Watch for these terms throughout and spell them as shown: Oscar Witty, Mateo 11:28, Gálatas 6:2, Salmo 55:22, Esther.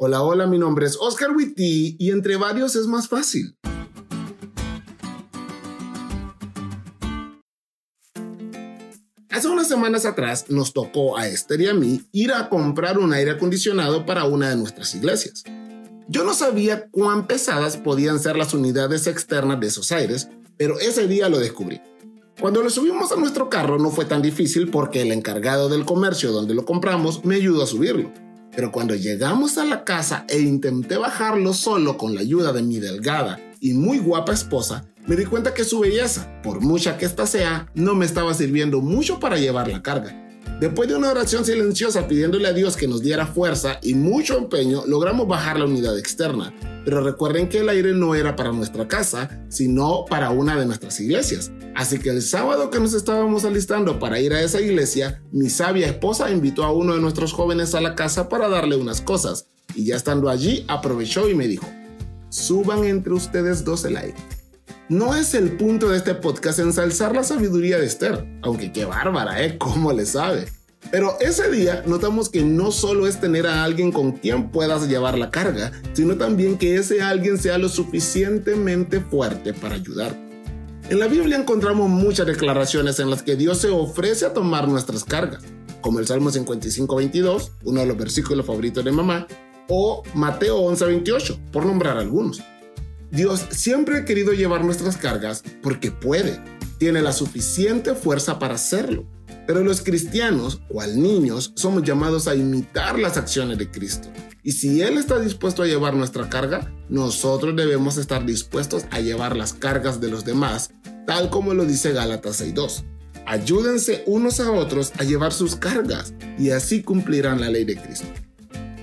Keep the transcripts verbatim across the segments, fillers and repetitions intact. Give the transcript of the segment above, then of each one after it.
Hola, hola, mi nombre es Oscar Witty y entre varios es más fácil. Hace unas semanas atrás nos tocó a Esther y a mí ir a comprar un aire acondicionado para una de nuestras iglesias. Yo no sabía cuán pesadas podían ser las unidades externas de esos aires, pero ese día lo descubrí. Cuando lo subimos a nuestro carro no fue tan difícil porque el encargado del comercio donde lo compramos me ayudó a subirlo. Pero cuando llegamos a la casa e intenté bajarlo solo con la ayuda de mi delgada y muy guapa esposa, me di cuenta que su belleza, por mucha que ésta sea, no me estaba sirviendo mucho para llevar la carga. Después de una oración silenciosa pidiéndole a Dios que nos diera fuerza y mucho empeño, logramos bajar la unidad externa. Pero recuerden que el aire no era para nuestra casa, sino para una de nuestras iglesias. Así que el sábado que nos estábamos alistando para ir a esa iglesia, mi sabia esposa invitó a uno de nuestros jóvenes a la casa para darle unas cosas. Y ya estando allí, aprovechó y me dijo, «Suban entre ustedes dos el aire». No es el punto de este podcast ensalzar la sabiduría de Esther, aunque qué bárbara, ¿eh? ¿Cómo le sabe? Pero ese día notamos que no solo es tener a alguien con quien puedas llevar la carga, sino también que ese alguien sea lo suficientemente fuerte para ayudarte. En la Biblia encontramos muchas declaraciones en las que Dios se ofrece a tomar nuestras cargas, como el Salmo cincuenta y cinco veintidós, uno de los versículos favoritos de mamá, o Mateo once veintiocho, por nombrar algunos. Dios siempre ha querido llevar nuestras cargas porque puede, tiene la suficiente fuerza para hacerlo. Pero los cristianos, cual niños, somos llamados a imitar las acciones de Cristo. Y si Él está dispuesto a llevar nuestra carga, nosotros debemos estar dispuestos a llevar las cargas de los demás, tal como lo dice Gálatas seis dos. Ayúdense unos a otros a llevar sus cargas y así cumplirán la ley de Cristo.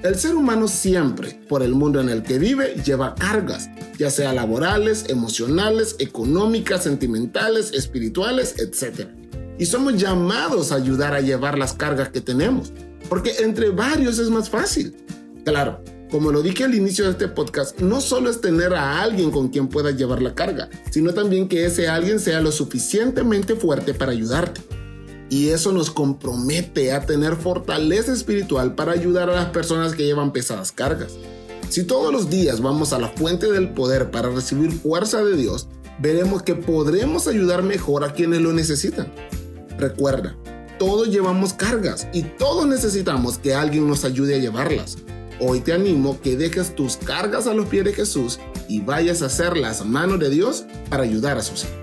El ser humano siempre, por el mundo en el que vive, lleva cargas, ya sea laborales, emocionales, económicas, sentimentales, espirituales, etcétera. Y somos llamados a ayudar a llevar las cargas que tenemos, porque entre varios es más fácil. Claro, como lo dije al inicio de este podcast, no solo es tener a alguien con quien puedas llevar la carga, sino también que ese alguien sea lo suficientemente fuerte para ayudarte. Y eso nos compromete a tener fortaleza espiritual para ayudar a las personas que llevan pesadas cargas. Si todos los días vamos a la fuente del poder para recibir fuerza de Dios, veremos que podremos ayudar mejor a quienes lo necesitan. Recuerda, todos llevamos cargas y todos necesitamos que alguien nos ayude a llevarlas. Hoy te animo que dejes tus cargas a los pies de Jesús y vayas a hacer las manos de Dios para ayudar a sus hijos.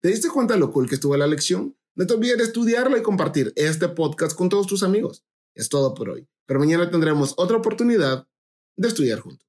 ¿Te diste cuenta de lo cool que estuvo la lección? No te olvides de estudiarla y compartir este podcast con todos tus amigos. Es todo por hoy, pero mañana tendremos otra oportunidad de estudiar juntos.